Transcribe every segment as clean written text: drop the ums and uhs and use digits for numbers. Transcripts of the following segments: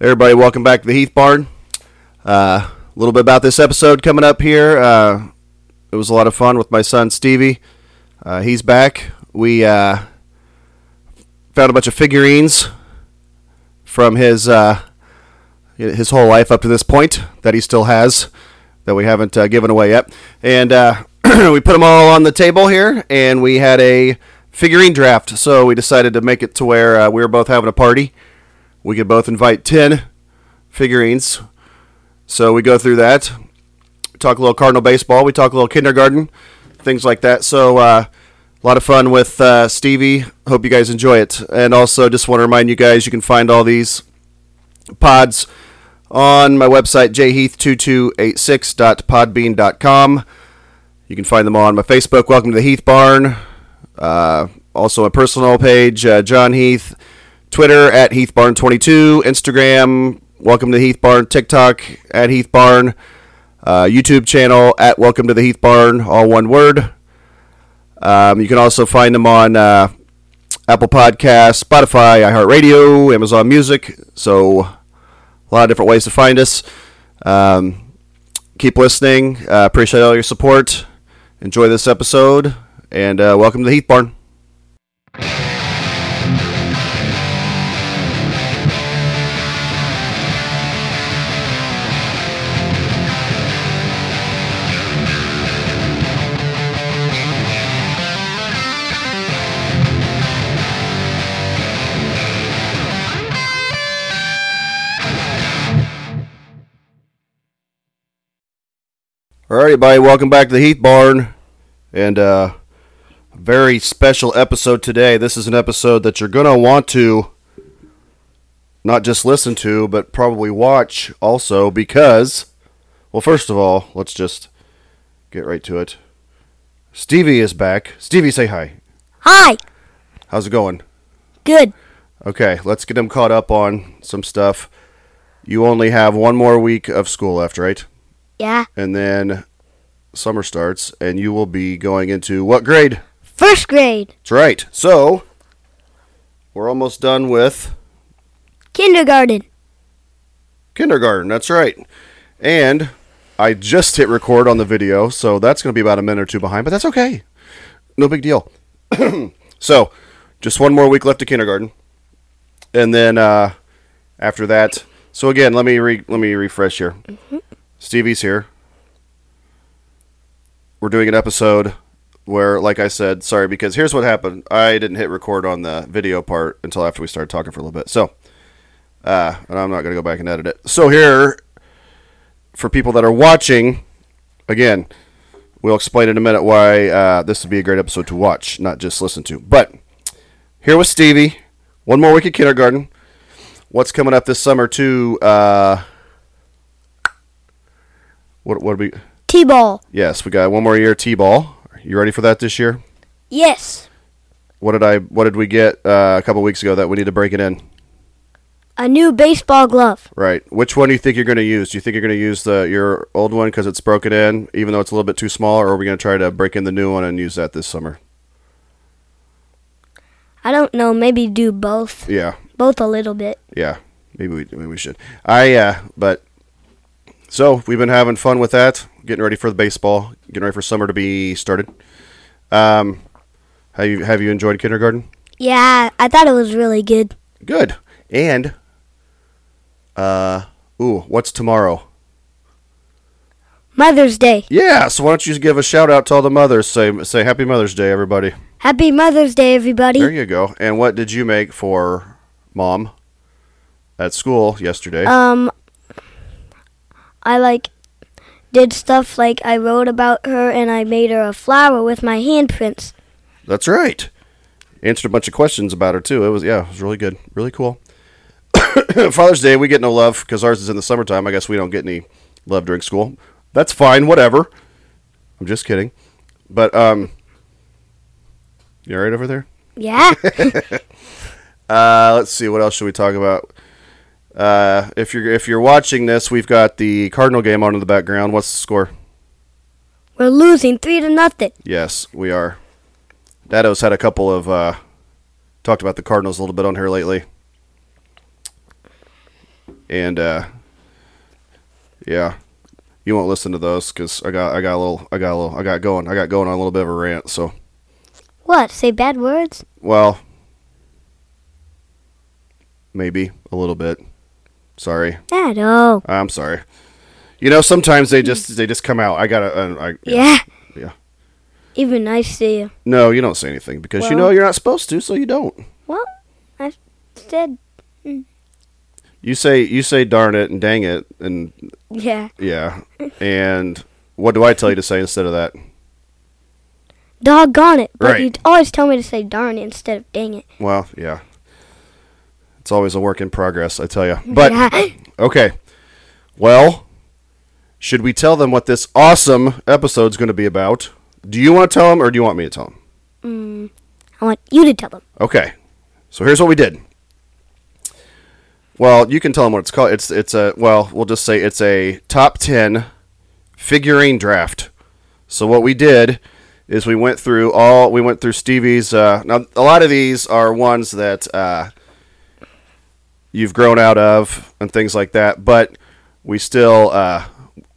Everybody, welcome back to the Heath Barn. A little bit about this episode coming up here. It was a lot of fun with my son Stevie. He's back. We found a bunch of figurines from his whole life up to this point that he still has that we haven't given away yet. And we put them all on the table here, and we had a figurine draft. So we decided to make it to where we were both having a party. We could both invite 10 figurines. So we go through that. We talk a little Cardinal baseball. We talk a little kindergarten, things like that. So a lot of fun with Stevie. Hope you guys enjoy it. And also just want to remind you guys, you can find all these pods on my website, jheath2286.podbean.com. You can find them on my Facebook, Welcome to the Heath Barn. Also a personal page, John Heath. Twitter at HeathBarn22, Instagram, Welcome to the Heath Barn, TikTok at Heath Barn, YouTube channel at Welcome to the Heath Barn, all one word. You can also find them on Apple Podcasts, Spotify, iHeartRadio, Amazon Music. So a lot of different ways to find us. Keep listening. Appreciate all your support. Enjoy this episode, and welcome to the Heath Barn. Alright, everybody, welcome back to the Heath Barn, and a very special episode today. This is an episode that you're going to want to not just listen to, but probably watch also because, well, first of all, let's just get right to it. Stevie is back. Stevie, say hi. Hi. How's it going? Good. Okay, let's get him caught up on some stuff. You only have one more week of school left, right? Yeah. And then summer starts, and you will be going into what grade? First grade. That's right. So, we're almost done with... kindergarten. Kindergarten, that's right. And I just hit record on the video, so that's going to be about a minute or two behind, but that's okay. No big deal. So, just one more week left of kindergarten. And then after that... So, again, let me refresh here. Mm-hmm. Stevie's here. We're doing an episode where, like I said, sorry, because here's what happened. I didn't hit record on the video part until after we started talking for a little bit. So, and I'm not going to go back and edit it. So here, for people that are watching, again, we'll explain in a minute why this would be a great episode to watch, not just listen to. But here with Stevie, one more week of kindergarten. What's coming up this summer, too? What do we... T-ball. Yes, we got one more year of T-ball. You ready for that this year? Yes. What did we get a couple weeks ago that we need to break it in? A new baseball glove. Right. Which one do you think you're going to use? Do you think you're going to use your old one because it's broken in, even though it's a little bit too small, or are we going to try to break in the new one and use that this summer? I don't know. Maybe do both. Yeah. Both a little bit. Yeah. Maybe we should. So, we've been having fun with that, getting ready for the baseball, getting ready for summer to be started. Have you enjoyed kindergarten? Yeah, I thought it was really good. Good. And, what's tomorrow? Mother's Day. Yeah, so why don't you give a shout-out to all the mothers. Say Happy Mother's Day, everybody. Happy Mother's Day, everybody. There you go. And what did you make for Mom at school yesterday? I did stuff like I wrote about her, and I made her a flower with my handprints. That's right. Answered a bunch of questions about her, too. It was really good. Really cool. Father's Day, we get no love because ours is in the summertime. I guess we don't get any love during school. That's fine. Whatever. I'm just kidding. But, you all right over there? Yeah. Let's see. What else should we talk about? If you're watching this, we've got the Cardinal game on in the background. What's the score? We're losing 3-0. Yes, we are. Dado's had a couple of talked about the Cardinals a little bit on here lately. And yeah, you won't listen to those because I got going on a little bit of a rant. So what? Say bad words? Well, maybe a little bit. Sorry. I know. I'm sorry. You know, sometimes they just come out. Yeah. Even I say it. No, you don't say anything because well, you know you're not supposed to, so you don't. Well, I said. You say darn it and dang it and yeah. And what do I tell you to say instead of that? Doggone it! But right. You always tell me to say darn it instead of dang it. Well, yeah. It's always a work in progress, I tell you. But yeah. Okay, well, should we tell them what this awesome episode's going to be about? Do you want to tell them, or do you want me to tell them? I want you to tell them. Okay, so here's what we did. Well, you can tell them what it's called. We'll just say it's a top 10 figurine draft. So what we did is we went through Stevie's. Now, a lot of these are ones that you've grown out of and things like that, but we still.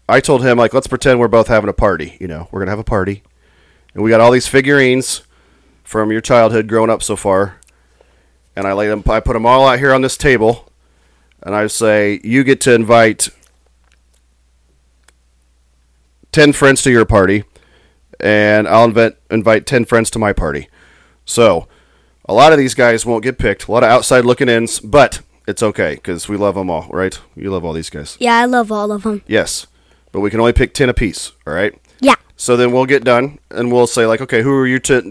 I told him, like, let's pretend we're both having a party. You know, we're going to have a party. And we got all these figurines from your childhood growing up so far. And I put them all out here on this table. And I say, you get to invite 10 friends to your party. And I'll invite 10 friends to my party. So, a lot of these guys won't get picked. A lot of outside looking ins. But it's okay, because we love them all, right? You love all these guys. Yeah, I love all of them. Yes. But we can only pick 10 apiece, all right? Yeah. So then we'll get done, and we'll say, like, okay, who are your 10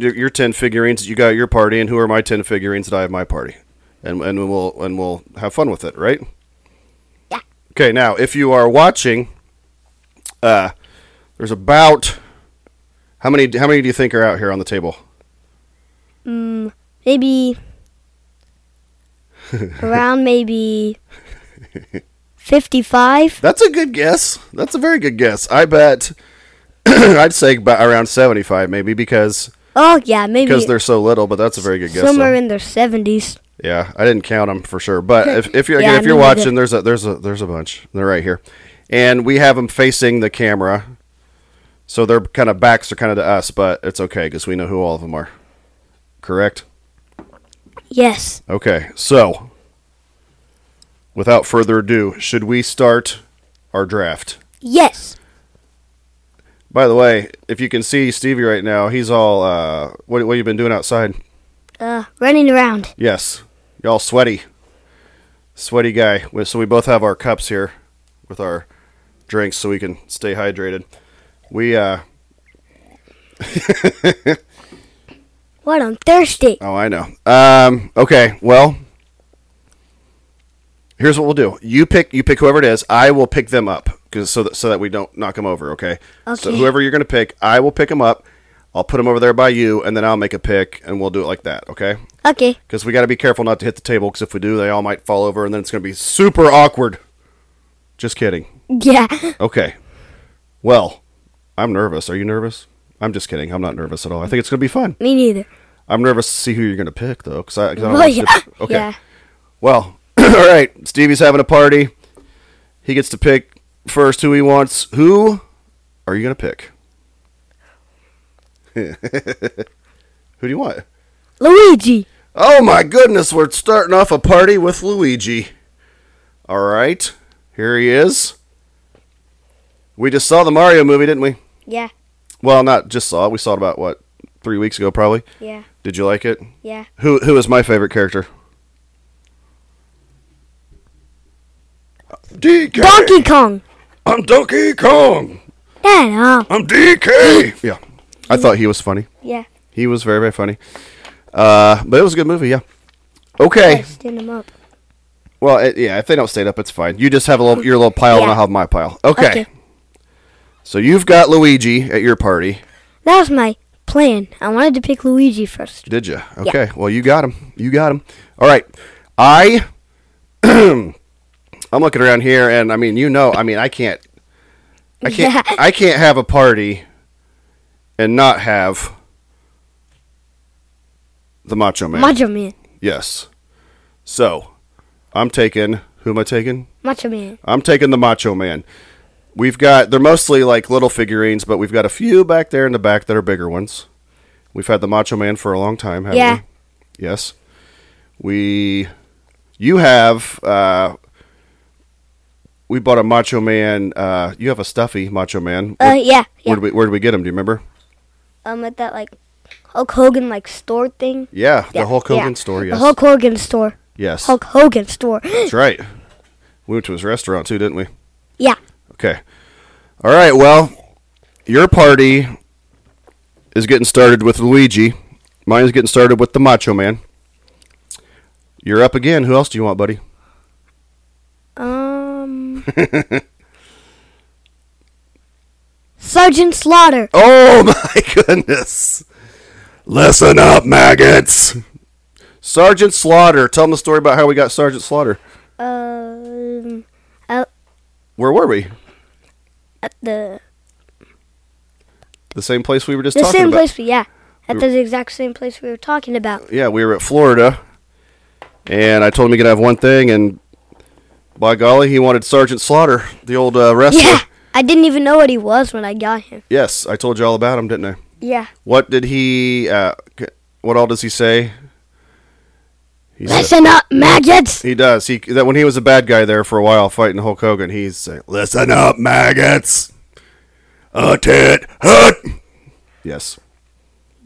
figurines that you got at your party, and who are my 10 figurines that I have at my party? And we'll have fun with it, right? Yeah. Okay, now, if you are watching, there's about... How many do you think are out here on the table? Maybe... around maybe... 55? That's a good guess. That's a very good guess. I bet, I'd say about around 75 maybe because... Oh, yeah, maybe. Because they're so little, but that's a very good guess. Some are in their 70s. Yeah, I didn't count them for sure. But if you're watching, there's a bunch. They're right here. And we have them facing the camera. So their kind of backs are kind of to us, but it's okay because we know who all of them are. Correct? Yes. Okay, so... Without further ado, should we start our draft? Yes. By the way, if you can see Stevie right now, he's all, what have you been doing outside? Running around. Yes. Y'all sweaty. Sweaty guy. So we both have our cups here with our drinks so we can stay hydrated. We, What, I'm thirsty. Oh, I know. Okay, well... Here's what we'll do. You pick whoever it is. I will pick them up so that we don't knock them over, okay? Okay. So whoever you're going to pick, I will pick them up. I'll put them over there by you, and then I'll make a pick, and we'll do it like that, okay? Okay. Because we got to be careful not to hit the table, because if we do, they all might fall over, and then it's going to be super awkward. Just kidding. Yeah. Okay. Well, I'm nervous. Are you nervous? I'm just kidding. I'm not nervous at all. I think it's going to be fun. Me neither. I'm nervous to see who you're going to pick, though. Okay. Yeah. Well... All right, Stevie's having a party. He gets to pick first who he wants. Who are you going to pick? Who do you want? Luigi. Oh, my goodness. We're starting off a party with Luigi. All right. Here he is. We just saw the Mario movie, didn't we? Yeah. Well, not just saw it. We saw it about, 3 weeks ago probably? Yeah. Did you like it? Yeah. Who is my favorite character? DK. Donkey Kong. I'm Donkey Kong. Yeah, no. I'm DK. Yeah. I thought he was funny. Yeah. He was very, very funny. But it was a good movie, yeah. Okay. Yeah, stand him up. Well, if they don't stand up, it's fine. You just have your little pile and I'll have my pile. Okay. So you've got Luigi at your party. That was my plan. I wanted to pick Luigi first. Did you? Okay. Yeah. Well, you got him. All right. I'm looking around here, and I can't, yeah. I can't have a party and not have the Macho Man. Yes. So, I'm taking Who am I taking? Macho Man. I'm taking the Macho Man. We've got, they're mostly like little figurines, but we've got a few back there in the back that are bigger ones. We've had the Macho Man for a long time, haven't we? Yes. You have, we bought a Macho Man, you have a stuffy Macho Man. Yeah. Where did we get him? Do you remember? At that, like, Hulk Hogan, like, store thing. Yeah, the Hulk Hogan store, yes. The Hulk Hogan store. Yes. Hulk Hogan store. That's right. We went to his restaurant, too, didn't we? Yeah. Okay. All right, well, your party is getting started with Luigi. Mine's getting started with the Macho Man. You're up again. Who else do you want, buddy? Sergeant Slaughter. Oh, my goodness. Listen up, maggots. Sergeant Slaughter. Tell them the story about how we got Sergeant Slaughter. Where were we? At the same place we were just talking about. The same place, yeah. At the exact same place we were talking about. Yeah, we were at Florida, and I told him he could have one thing, and by golly, he wanted Sergeant Slaughter, the old wrestler. Yeah, I didn't even know what he was when I got him. Yes, I told you all about him, didn't I? Yeah. What did he, what all does he say? He listen up, maggots! He does. That when he was a bad guy there for a while fighting Hulk Hogan, he'd say, listen up, maggots! Hut it, hut! Yes.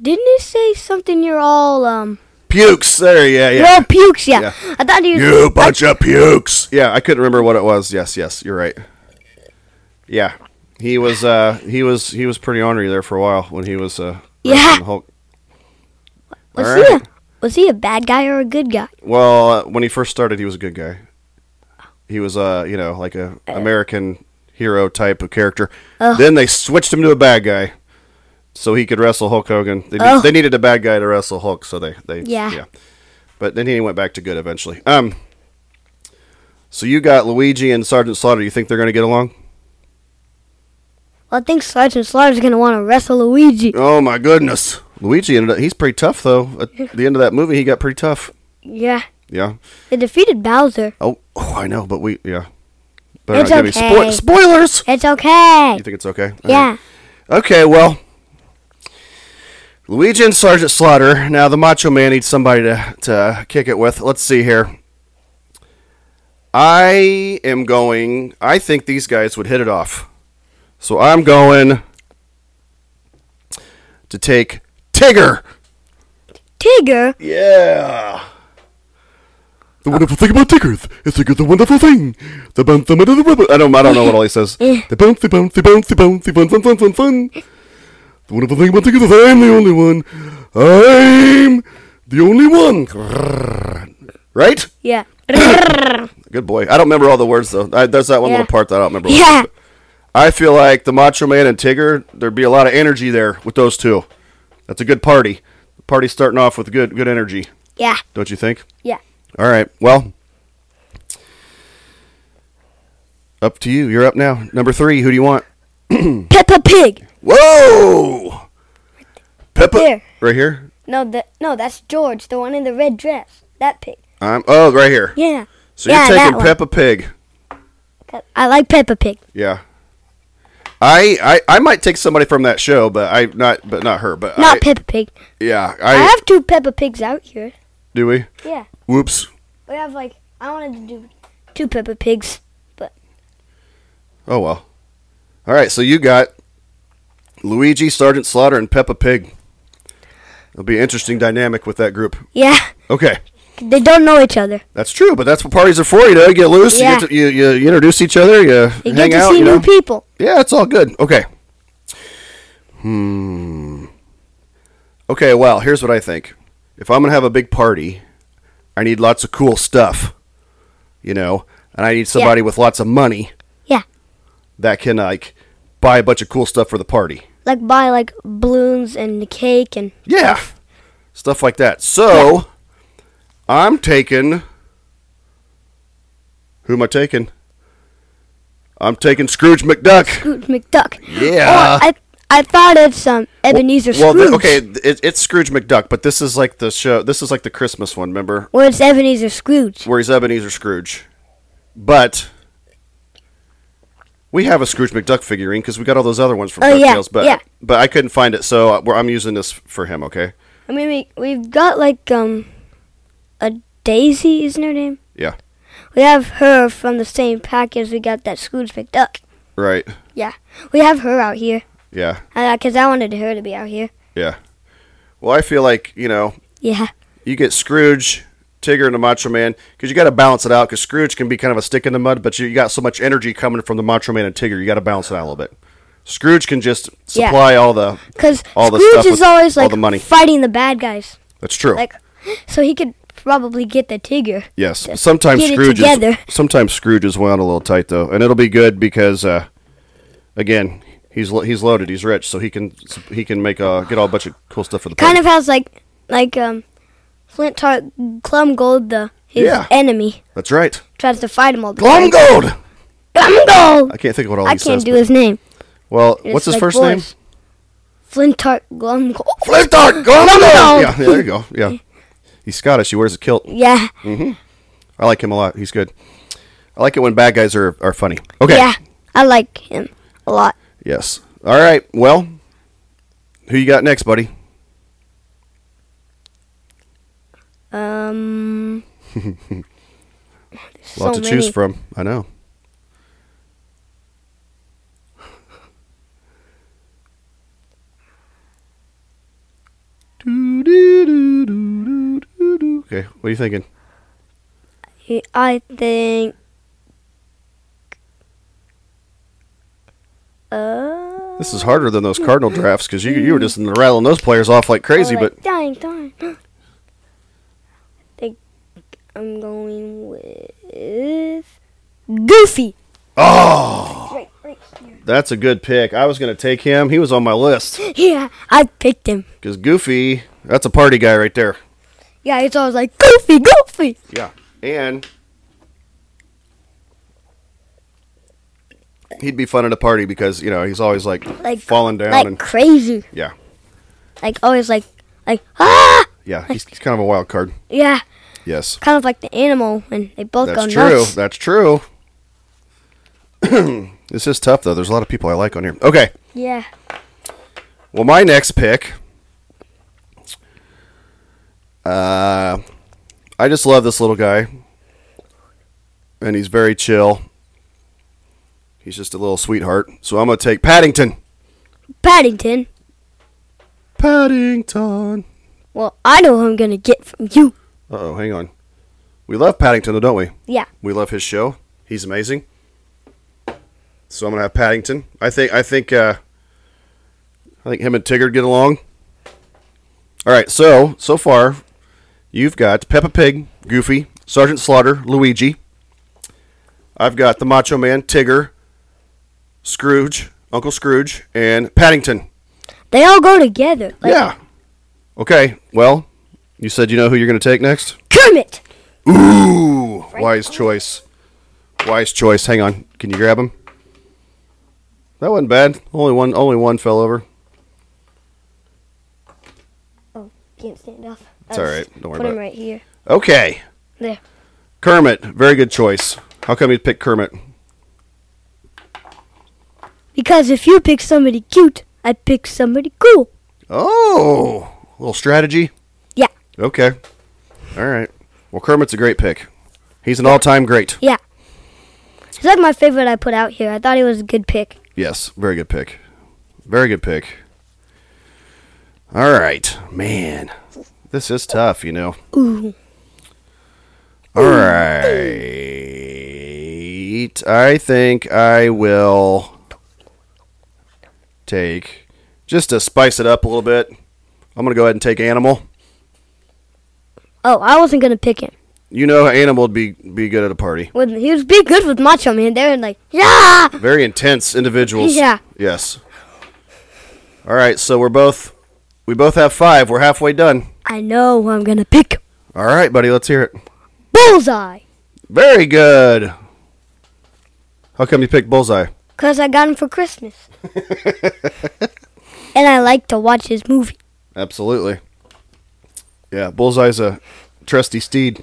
Didn't he say something you're all, pukes, there, yeah. You're all pukes, yeah. I thought he was... You bunch of pukes! Yeah, I couldn't remember what it was. Yes, you're right. Yeah. He was pretty ornery there for a while when he was, Hulk. Was he a bad guy or a good guy? Well, when he first started, he was a good guy. He was, like a American hero type of character. Then they switched him to a bad guy so he could wrestle Hulk Hogan. They needed a bad guy to wrestle Hulk, so they. But then he went back to good eventually. So you got Luigi and Sergeant Slaughter. You think they're going to get along? Well, I think Sergeant Slaughter's going to want to wrestle Luigi. Oh, my goodness. Luigi ended up, he's pretty tough, though. At the end of that movie, he got pretty tough. Yeah. They defeated Bowser. Oh, I know, but Better it's not okay. Give me spoilers! It's okay. You think it's okay? Yeah. Right. Okay, well, Luigi and Sergeant Slaughter. Now, the Macho Man needs somebody to kick it with. Let's see here. I think these guys would hit it off. So I'm going to take Tigger? Yeah. The wonderful thing about Tigger is Tigger's a wonderful thing. The bouncy, bouncy, bouncy. I don't know what all he says. The bouncy, bouncy, bouncy, bouncy, fun, fun, fun, fun, fun. The wonderful thing about Tigger is I'm the only one. I'm the only one. Right? Yeah. Good boy. I don't remember all the words, though. There's that one little part that I don't remember. Yeah. Words, I feel like the Macho Man and Tigger, there'd be a lot of energy there with those two. That's a good party. The party's starting off with good energy. Yeah. Don't you think? Yeah. All right. Well, up to you. You're up now. Number 3. Who do you want? Peppa Pig. Whoa. Peppa. Here. Right here? No, that's George, the one in the red dress. That pig. Oh, right here. Yeah. So you're taking Peppa Pig. I like Peppa Pig. Yeah. I might take somebody from that show, but not her. But not Peppa Pig. Yeah, I have 2 Peppa Pigs out here. Do we? Yeah. Whoops. We have I wanted to do 2 Peppa Pigs, but. Oh well. All right, so you got Luigi, Sergeant Slaughter, and Peppa Pig. It'll be an interesting dynamic with that group. Yeah. Okay. They don't know each other. That's true, but that's what parties are for. You know, you get loose, you get to, you introduce each other, you hang out. You get to see new people. Yeah, it's all good. Okay. Okay, well, here's what I think. If I'm going to have a big party, I need lots of cool stuff, and I need somebody with lots of money. Yeah. That can, buy a bunch of cool stuff for the party. Like, buy, balloons and cake and... Yeah. Stuff like that. So... Yeah. I'm taking... Who am I taking? I'm taking Scrooge McDuck. Scrooge McDuck. Yeah. Oh, I thought it's Ebenezer Scrooge. Well, it's Scrooge McDuck, but this is like the show. This is like the Christmas one, remember? Where it's Ebenezer Scrooge. Where he's Ebenezer Scrooge. But we have a Scrooge McDuck figurine because we got all those other ones from DuckTales. But I couldn't find it, so I'm using this for him, okay? I mean, we've got, like, a Daisy, isn't her name? Yeah. We have her from the same pack as we got that Scrooge McDuck. Right. Yeah. We have her out here. Yeah. Because I wanted her to be out here. Yeah. Well, I feel like, you know. Yeah. You get Scrooge, Tigger, and the Macho Man, because you got to balance it out, because Scrooge can be kind of a stick in the mud, but you got so much energy coming from the Macho Man and Tigger, you got to balance it out a little bit. Scrooge can just supply all the Scrooge is always, like, fighting the bad guys. That's true. Like, so he could probably get the Tigger. Yes. Sometimes Scrooge is wound a little tight, though, and it'll be good because, again, he's loaded. He's rich, so he can make get all a bunch of cool stuff for the party. Kind of has, like Flintheart Glomgold, his enemy. That's right. Tries to fight him all the time. Glomgold! Glomgold! I can't think of what all he says. I can't do his name. Well, what's his first name? Flintheart Glomgold. Flintheart Glomgold! Yeah, there you go. Yeah. He's Scottish. He wears a kilt. Yeah. Mm-hmm. I like him a lot. He's good. I like it when bad guys are funny. Okay. Yeah, I like him a lot. Yes. All right. Well, who you got next, buddy? Lots to choose from. I know. Okay, what are you thinking? I think. This is harder than those Cardinal drafts because you were just rattling those players off like crazy, but. Dang. I'm going with Goofy. Oh! Right here. That's a good pick. I was going to take him. He was on my list. Yeah, I picked him. Because Goofy, that's a party guy right there. Yeah, it's always like, Goofy! Yeah, and he'd be fun at a party because, you know, he's always like falling down. Like and crazy. Yeah. Like always like, ah! Yeah, like, he's kind of a wild card. Yeah. Yes. Kind of like the Animal when they both go nuts. That's true. This is tough, though. There's a lot of people I like on here. Okay. Yeah. Well, my next pick. I just love this little guy. And he's very chill. He's just a little sweetheart. So I'm going to take Paddington. Paddington. Well, I know what I'm going to get from you. Uh-oh, hang on. We love Paddington, though, don't we? Yeah. We love his show. He's amazing. So I'm going to have Paddington. I think him and Tigger get along. All right, so far, you've got Peppa Pig, Goofy, Sergeant Slaughter, Luigi. I've got the Macho Man, Tigger, Scrooge, Uncle Scrooge, and Paddington. They all go together. Yeah. Okay, well... You said you know who you're going to take next? Kermit! Ooh! Wise choice. Hang on. Can you grab him? That wasn't bad. Only one fell over. Oh, can't stand up. It's all right. Don't worry about it. Put him right here. Okay. There. Kermit. Very good choice. How come you picked Kermit? Because if you pick somebody cute, I pick somebody cool. Oh! A little strategy. Okay. All right. Well, Kermit's a great pick. He's an all-time great. Yeah. He's like my favorite I put out here. I thought he was a good pick. Yes. Very good pick. All right. Man, this is tough, you know. Ooh. All right. I think I will take, just to spice it up a little bit, I'm going to go ahead and take Animal. Oh, I wasn't going to pick him. You know, Animal would be good at a party. He would be good with Macho Man. They're like, yeah! Very intense individuals. Yeah. Yes. All right, so we both have five. We're halfway done. I know who I'm going to pick. All right, buddy, let's hear it. Bullseye! Very good. How come you picked Bullseye? Because I got him for Christmas. And I like to watch his movie. Absolutely. Yeah, Bullseye's a trusty steed.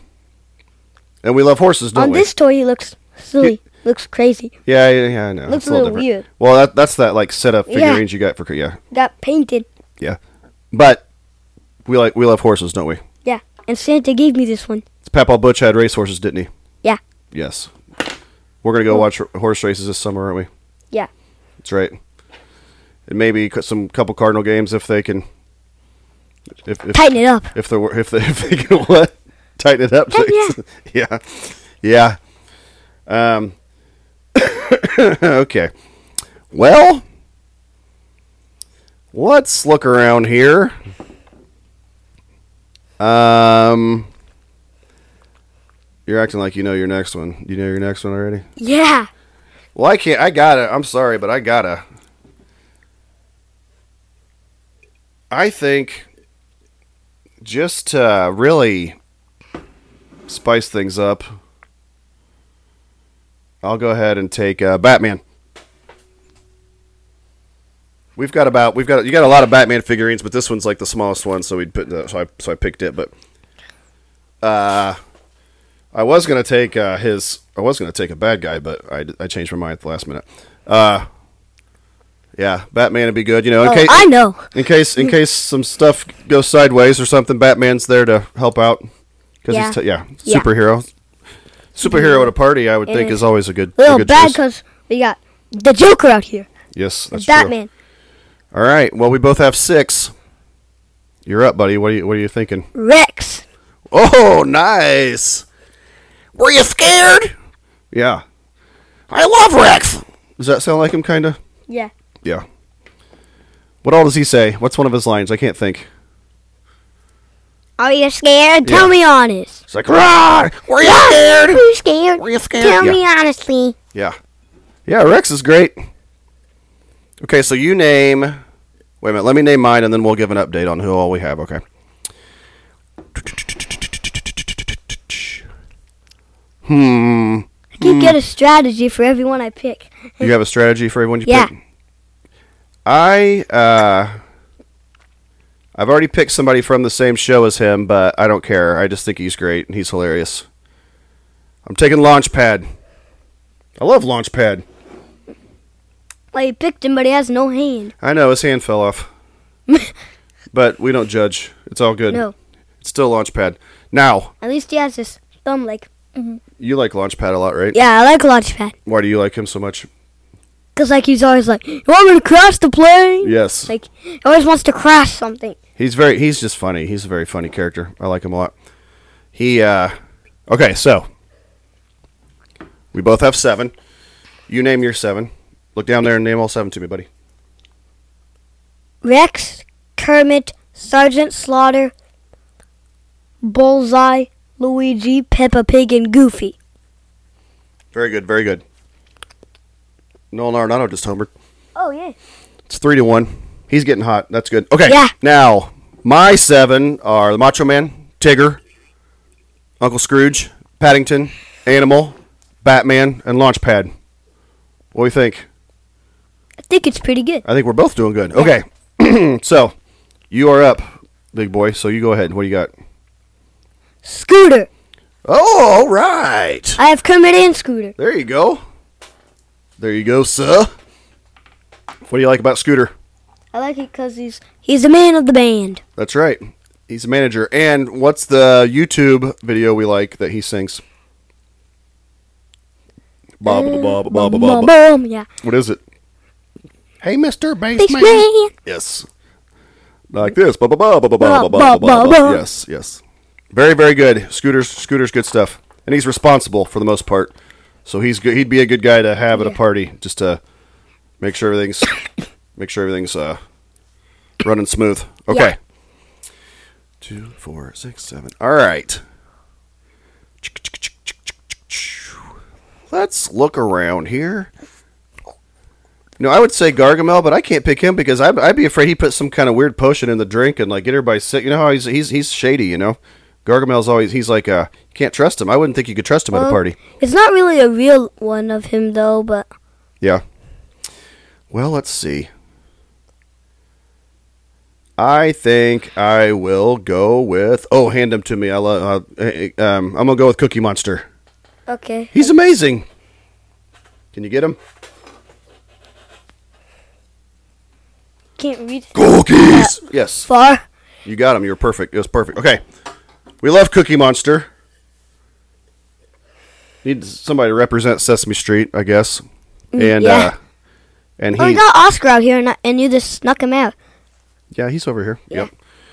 And we love horses, don't we? On this toy, he looks silly. Looks crazy. Yeah, I know. Looks a little weird. Well, that's that, like, set of figurines you got for, Got painted. Yeah. But we love horses, don't we? Yeah. And Santa gave me this one. Papa Butch had race horses, didn't he? Yeah. Yes. We're going to go watch horse races this summer, aren't we? Yeah. That's right. And maybe couple Cardinal games if they can... If tighten it up. If they can what? Tighten it up. Yeah. Yeah. Okay. Well, let's look around here. You're acting like you know your next one. You know your next one already? Yeah. Well, I can't. I gotta. I'm sorry, but I gotta. I think just to really spice things up, I'll go ahead and take Batman. You got a lot of Batman figurines, but this one's like the smallest one, so I picked it. But I was gonna take a bad guy, but I changed my mind at the last minute. Yeah, Batman would be good. You know, in case some stuff goes sideways or something, Batman's there to help out because he's superhero. Superhero at a party, I would think, is always a good bad choice. Because we got the Joker out here. Yes, that's true. Batman. All right. Well, we both have 6. You're up, buddy. What are you thinking? Rex. Oh, nice. Were you scared? Yeah. I love Rex. Does that sound like him, kind of? Yeah. Yeah. What all does he say? What's one of his lines? I can't think. Are you scared? Yeah. Tell me honest. It's like, rawr! Were you scared? Were you scared? Were you scared? Tell me honestly. Yeah. Yeah, Rex is great. Okay, so you name... Wait a minute. Let me name mine, and then we'll give an update on who all we have. Okay. I can get a strategy for everyone I pick. You have a strategy for everyone you pick? Yeah. I've already picked somebody from the same show as him, but I don't care. I just think he's great, and he's hilarious. I'm taking Launchpad. I love Launchpad. Well, you picked him, but he has no hand. I know. His hand fell off. But we don't judge. It's all good. No. It's still Launchpad. Now. At least he has his thumb like... Mm-hmm. You like Launchpad a lot, right? Yeah, I like Launchpad. Why do you like him so much? Because he's always like, you want me to crash the plane? Yes. Like, he always wants to crash something. He's just funny. He's a very funny character. I like him a lot. Okay, so. We both have 7. You name your 7. Look down there and name all 7 to me, buddy. Rex, Kermit, Sergeant Slaughter, Bullseye, Luigi, Peppa Pig, and Goofy. Very good, very good. Nolan Arenado just homered. Oh, yeah. It's 3-1. He's getting hot. That's good. Okay, Now, my 7 are the Macho Man, Tigger, Uncle Scrooge, Paddington, Animal, Batman, and Launchpad. What do you think? I think it's pretty good. I think we're both doing good. Yeah. Okay, so you are up, big boy, so you go ahead. What do you got? Scooter. Oh, all right. I have Kermit and Scooter. There you go. There you go, sir. What do you like about Scooter? I like it because he's the man of the band. That's right. He's a manager. And what's the YouTube video we like that he sings? Bob. Yeah. What is it? Hey, Mr. Bassman. Yes. Like this. Yes, yes. Very, very good. Scooter's good stuff. And he's responsible for the most part. So he's good. He'd be a good guy to have at a party just to make sure everything's running smooth. Okay. Yeah. 2, 4, 6, 7. All right. Let's look around here. No, I would say Gargamel, but I can't pick him because I'd be afraid he put some kind of weird potion in the drink and like get everybody sick. You know how he's shady, you know? Gargamel's always, he's like, you can't trust him. I wouldn't think you could trust him at a party. It's not really a real one of him, though, but... Yeah. Well, let's see. I think I will go with... Oh, hand him to me. I'm going to go with Cookie Monster. Okay. He's amazing. Can you get him? Can't read. Cookies! Yes. Far? You got him. You were perfect. It was perfect. Okay. We love Cookie Monster. Need somebody to represent Sesame Street, I guess. And yeah. And he. Oh, we got Oscar out here, and you just snuck him out. Yeah, he's over here. Yeah. Yep.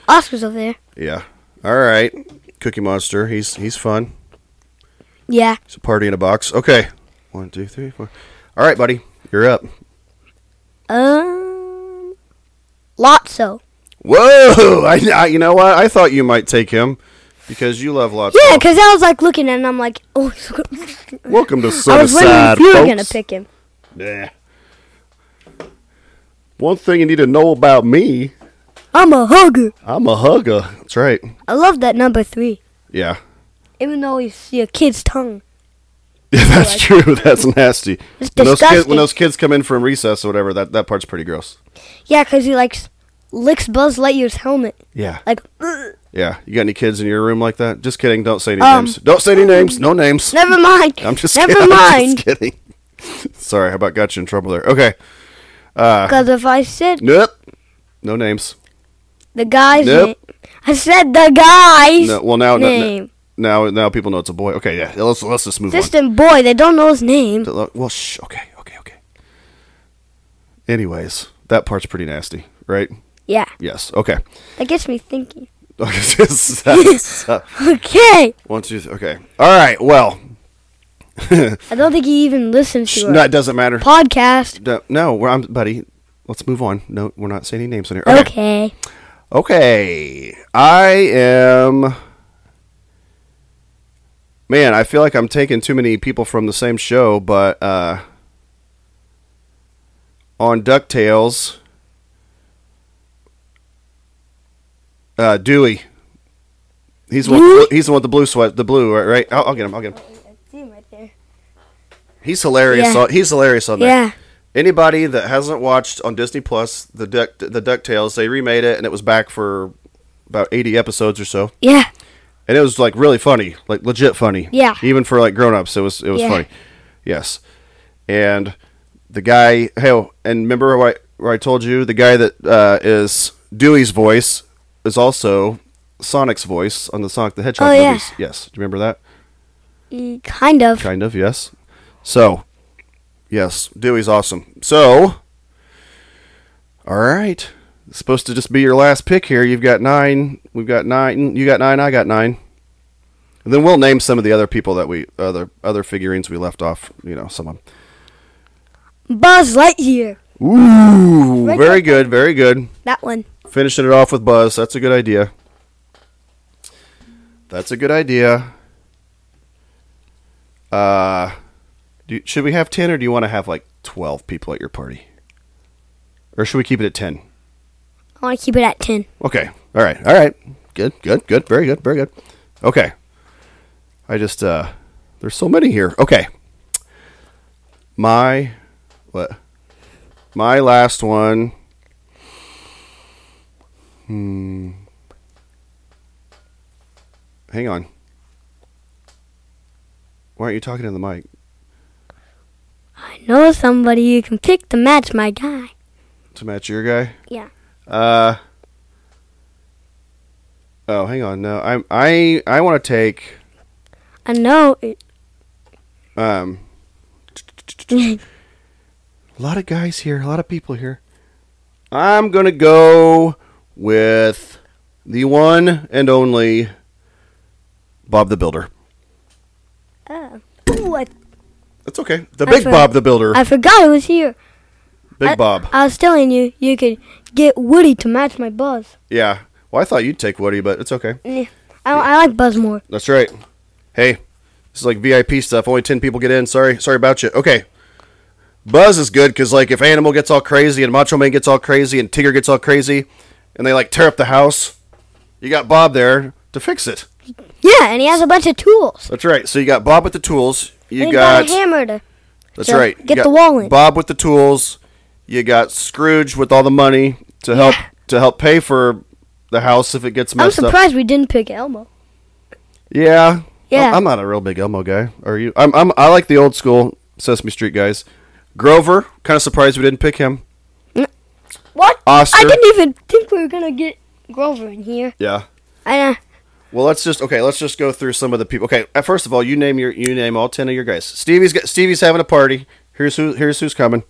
Oscar's over there. Yeah. All right. Cookie Monster. He's fun. Yeah. It's a party in a box. Okay. 1, 2, 3, 4. All right, buddy. You're up. Lotso. Whoa! I you know what? I thought you might take him because you love Lotso. Yeah, because I was like looking and I'm like, oh. Welcome to Sunnyside, I was wondering if you were going to pick him. Yeah. One thing you need to know about me. I'm a hugger. That's right. I love that number 3. Yeah. Even though you see a kid's tongue. Yeah, that's true. That's nasty. It's disgusting. When those kids come in from recess or whatever, that part's pretty gross. Yeah, because he licks Buzz Lightyear's helmet. Yeah. Yeah. You got any kids in your room like that? Just kidding. Don't say any names. Don't say any names. No names. Never mind. I'm just kidding. Never mind. I'm just kidding. Sorry. How about got you in trouble there? Okay. Because if I said... Nope. No names. The guy's name. I said the guy's name. Now people know it's a boy. Okay, yeah. Let's just move on. Assistant boy. They don't know his name. Well, shh. Okay. Anyways, that part's pretty nasty, right? Yeah. Yes. Okay. That gets me thinking. Okay. 1, 2, 3. Okay. All right. Well. I don't think he even listens to us. No, it doesn't matter. Podcast. Buddy. Let's move on. No, we're not saying any names on here. Okay. I am. Man, I feel like I'm taking too many people from the same show, but on DuckTales, Dewey, he's the one with the blue sweat, right? I'll get him. I see him right there. He's hilarious. Yeah. He's hilarious on that. Yeah. Anybody that hasn't watched on Disney Plus the DuckTales, they remade it and it was back for about 80 episodes or so. Yeah. And it was, really funny. Legit funny. Yeah. Even for, grown-ups, it was funny. Yes. And the guy... Hey, and remember where I told you? The guy that is Dewey's voice is also Sonic's voice on the Sonic the Hedgehog movies. Yes. Do you remember that? Kind of. Kind of, yes. So, yes. Dewey's awesome. So, all right. It's supposed to just be your last pick here. You've got 9. We've got 9. You got 9. I got 9. And then we'll name some of the other people that other figurines we left off. You know, some of them. Buzz Lightyear. Ooh, very good, very good. That one. Finishing it off with Buzz. That's a good idea. Should we have 10, or do you want to have 12 people at your party? Or should we keep it at 10? I want to keep it at 10. Okay. All right. Good. Very good. Okay. I just, there's so many here. Okay. My last one. Hang on. Why aren't you talking to the mic? I know somebody who can pick to match my guy. To match your guy? Yeah. Oh, hang on. No, I want to take. I know it. A lot of guys here. A lot of people here. I'm gonna go with the one and only Bob the Builder. Oh, that's okay. The big Bob the Builder. I forgot it was here. Big Bob. I was telling you, you could get Woody to match my Buzz. Yeah. Well, I thought you'd take Woody, but it's okay. Yeah. I like Buzz more. That's right. Hey, this is VIP stuff. Only 10 people get in. Sorry about you. Okay. Buzz is good because, if Animal gets all crazy and Macho Man gets all crazy and Tigger gets all crazy and they, tear up the house, you got Bob there to fix it. Yeah, and he has a bunch of tools. That's right. So you got Bob with the tools. You got a hammer to get the wall in. Bob with the tools. You got Scrooge with all the money to help pay for the house if it gets messed up. I'm surprised we didn't pick Elmo. Yeah. I'm not a real big Elmo guy. Are you? I like the old school. Sesame Street guys. Grover, kind of surprised we didn't pick him. What? Oscar. I didn't even think we were going to get Grover in here. Yeah. Well, let's just go through some of the people. Okay, first of all, you name all 10 of your guys. Stevie's having a party. Here's who's coming.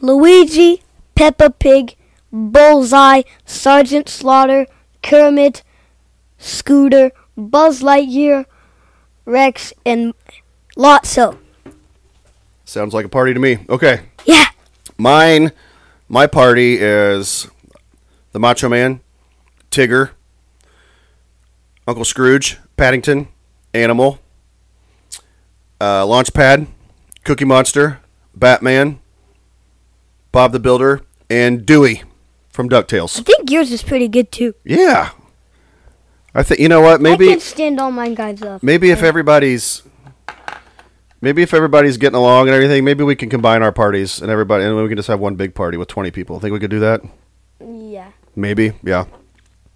Luigi, Peppa Pig, Bullseye, Sergeant Slaughter, Kermit, Scooter, Buzz Lightyear, Rex, and Lotso. Sounds like a party to me. Okay. Yeah. My party is the Macho Man, Tigger, Uncle Scrooge, Paddington, Animal, Launchpad, Cookie Monster, Batman, Bob the Builder, and Dewey from DuckTales. I think yours is pretty good too. Yeah, I think you know what. Maybe I can stand all my guys up. Maybe if everybody's getting along and everything, maybe we can combine our parties and we can just have one big party with 20 people. Think we could do that? Yeah. Maybe. Yeah.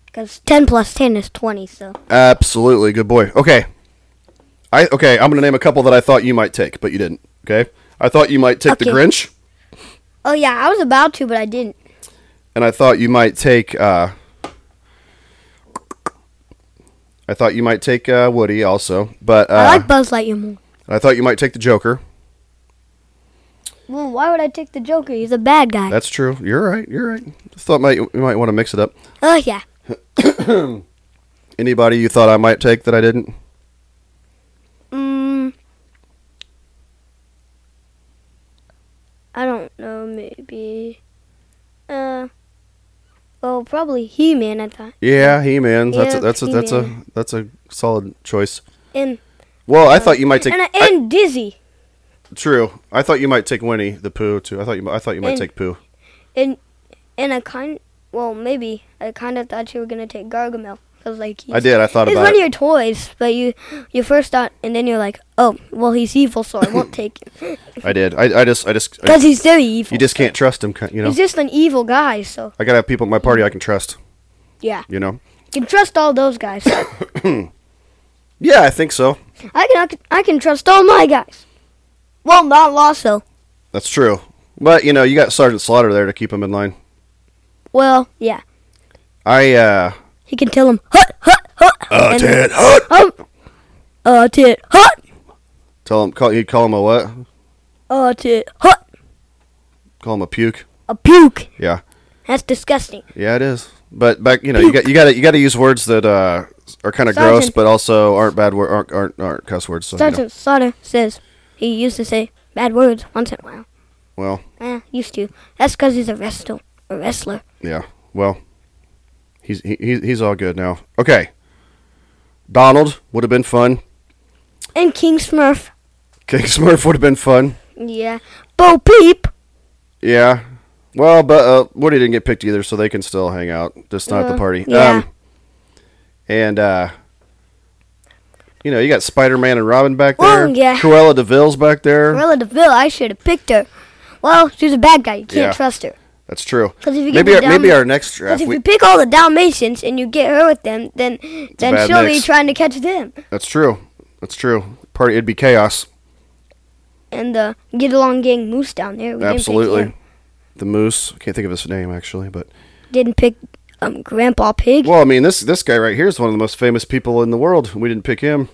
Because 10 plus 10 is 20, so. Absolutely. Good boy. Okay. I'm going to name a couple that I thought you might take, but you didn't. Okay? I thought you might take the Grinch. Oh, yeah. I was about to, but I didn't. And I thought you might take... Woody also, but... I like Buzz Lightyear more. I thought you might take the Joker. Well, why would I take the Joker? He's a bad guy. That's true. You're right. Just thought you might want to mix it up. Oh, yeah. Anybody you thought I might take that I didn't? I don't know, maybe. Probably He-Man, I thought. Yeah, He-Man. That's a solid choice. I thought you might take and Dizzy. True. I thought you might take Winnie the Pooh too. I thought you might take Pooh. I kind of thought you were going to take Gargamel. I thought about it. It's one of your toys, but you first thought, and then you're like, oh, well, he's evil, so I won't take him. I did. I just... Because he's very evil. You just can't trust him, you know? He's just an evil guy, so... I got to have people at my party I can trust. Yeah. You know? You can trust all those guys. Yeah, I think so. I can trust all my guys. Well, not Lotso. That's true. But, you know, you got Sergeant Slaughter there to keep him in line. Well, yeah. He can tell him, hut, hut, hut. Tit, hut. Tit, hut. You'd call him a what? Tit, hut. Call him a puke. A puke. Yeah. That's disgusting. Yeah, it is. But back, you know, puke. you got to use words that are kind of gross, but also aren't bad aren't cuss words. So, Sergeant Slaughter says he used to say bad words once in a while. Well. Used to. That's because he's a wrestler. Yeah. Well, he's all good now. Okay. Donald would have been fun. And King Smurf. King Smurf would have been fun. Yeah. Bo Peep. Yeah. Well, but Woody didn't get picked either, so they can still hang out. Just not at the party. Yeah. You know, you got Spider-Man and Robin back there. Oh, yeah. Cruella DeVille's back there. Cruella DeVille, I should have picked her. Well, she's a bad guy. You can't trust her. That's true. Maybe our next draft. Because if you pick all the Dalmatians and you get her with them, then she'll be trying to catch them. That's true. Party, it'd be chaos. And the Get Along Gang Moose down there. Absolutely. The Moose. I can't think of his name, actually. But didn't pick Grandpa Pig. Well, I mean, this guy right here is one of the most famous people in the world. We didn't pick him.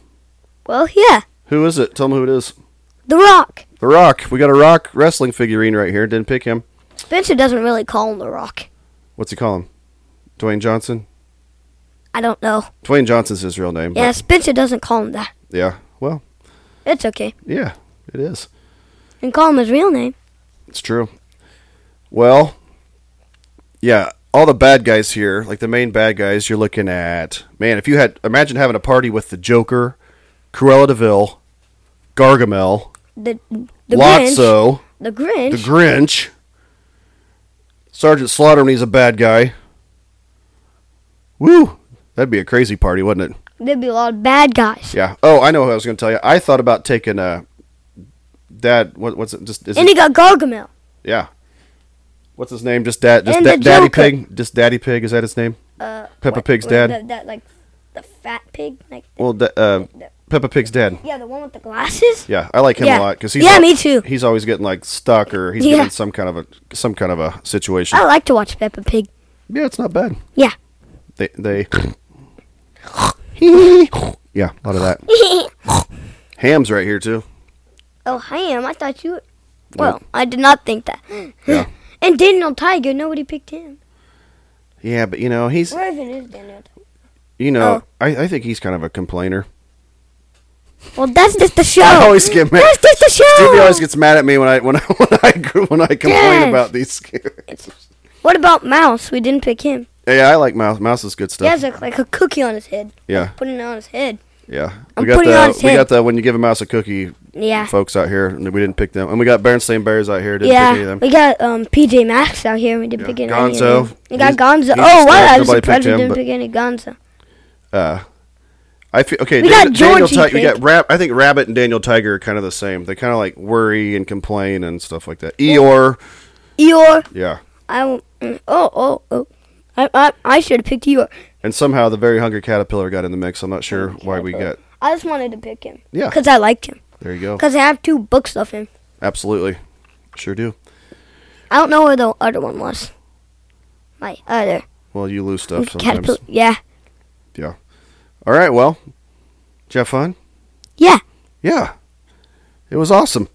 Well, yeah. Who is it? Tell me who it is. The Rock. The Rock. We got a Rock wrestling figurine right here. Didn't pick him. Spencer doesn't really call him The Rock. What's he call him? Dwayne Johnson? I don't know. Dwayne Johnson's his real name. Yeah, Spencer doesn't call him that. Yeah, well. It's okay. Yeah, it is. And call him his real name. It's true. Well, yeah, all the bad guys here, like the main bad guys you're looking at. Man, if you had, imagine having a party with the Joker, Cruella DeVille, Gargamel, the Lotso, the Grinch, Sergeant Slaughter when he's a bad guy. Woo! That'd be a crazy party, wouldn't it? There'd be a lot of bad guys. Yeah. Oh, I know who I was going to tell you. I thought about taking Dad. What's it? He got Gargamel. Yeah. What's his name? Just Dad. Just Daddy Pig. Just Daddy Pig. Is that his name? Peppa Pig's dad. That like the fat pig. Like. Well, Peppa Pig's dad. Yeah, the one with the glasses. Yeah, I like him a lot because he's me too. He's always getting like stuck or he's getting some kind of a situation. I like to watch Peppa Pig. Yeah, it's not bad. Yeah. They yeah, a lot of that. Ham's right here too. Oh, Ham! I thought you were... Well, I did not think that. Yeah. And Daniel Tiger, nobody picked him. Yeah, but you know he's. Where even is Daniel Tiger? You know, I think he's kind of a complainer. Well, that's just the show. I always get mad. That's just the show. Stevie always gets mad at me when I complain about these characters. What about Mouse? We didn't pick him. Yeah, I like Mouse. Mouse is good stuff. He has a cookie on his head. Yeah. I'm putting it on his head. Yeah. We got the when you give a mouse a cookie folks out here, and we didn't pick them. And we got Berenstain Bears out here, didn't pick any of them. We got PJ Masks out here, and we didn't pick any Gonzo. We got Gonzo. Oh, wow, I was surprised we didn't pick any Gonzo. I think Rabbit and Daniel Tiger are kind of the same. They kind of like worry and complain and stuff like that. Eeyore. Yeah. I should have picked Eeyore. And somehow the Very Hungry Caterpillar got in the mix. I'm not sure why we got... I just wanted to pick him. Yeah. Because I liked him. There you go. Because I have two books of him. Absolutely. Sure do. I don't know where the other one was. My other. Well, you lose stuff sometimes. Yeah. All right, well, did you have fun? Yeah. Yeah. It was awesome.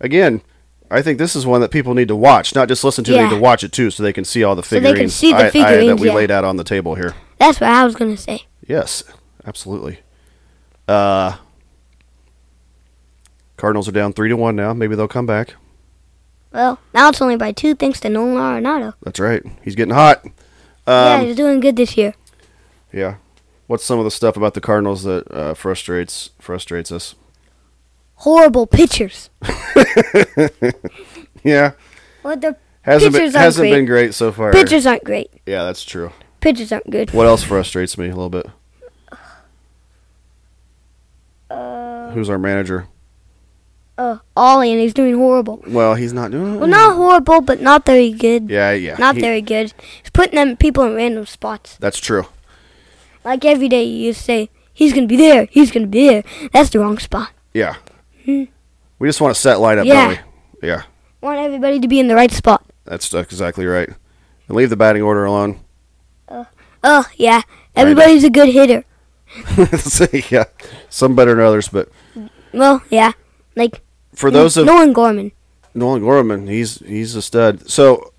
Again... I think this is one that people need to watch, not just listen to. They need to watch it, too, so they can see all the figurines, that we laid out on the table here. That's what I was going to say. Yes, absolutely. Cardinals are down 3-1 now. Maybe they'll come back. Well, now it's only by 2 thanks to Nolan Arenado. That's right. He's getting hot. He's doing good this year. Yeah. What's some of the stuff about the Cardinals that frustrates us? Horrible pitchers. Yeah. Well, the pitchers hasn't been great so far. Pitchers aren't great. Yeah, that's true. Pitchers aren't good. What else frustrates me a little bit? Who's our manager? Ollie, and he's doing horrible. Well, he's not doing... Well, not horrible, but not very good. Yeah. Not very good. He's putting people in random spots. That's true. Like every day you say, he's going to be there, he's going to be there. That's the wrong spot. Yeah. We just want a set lineup, don't we? Yeah. Want everybody to be in the right spot. That's exactly right. And leave the batting order alone. Yeah. Everybody's a good hitter. Yeah. Some better than others, but... Well, yeah. Like... For those of... Nolan Gorman, he's a stud. So,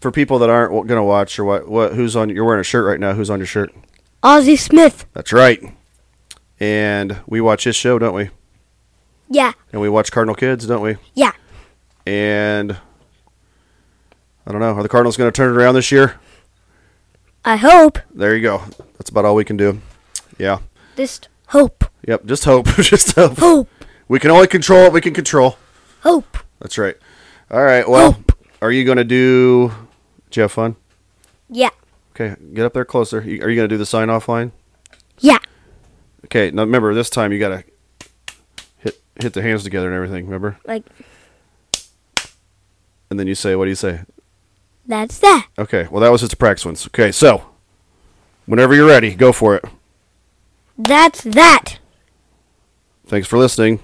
for people that aren't going to watch or what, who's on... You're wearing a shirt right now. Who's on your shirt? Ozzie Smith. That's right. And we watch his show, don't we? Yeah. And we watch Cardinal Kids, don't we? Yeah. And I don't know. Are the Cardinals going to turn it around this year? I hope. There you go. That's about all we can do. Yeah. Just hope. Yep. Just hope. Just hope. Hope. We can only control what we can control. Hope. That's right. All right. Well, hope. Are you going to do... Did you have fun? Yeah. Okay. Get up there closer. Are you going to do the sign-off line? Yeah. Okay. Now, remember, this time you got to... Hit the hands together and everything, remember? Like. And then you say, what do you say? That's that. Okay, well, that was just a practice one. Okay, so, whenever you're ready, go for it. That's that. Thanks for listening.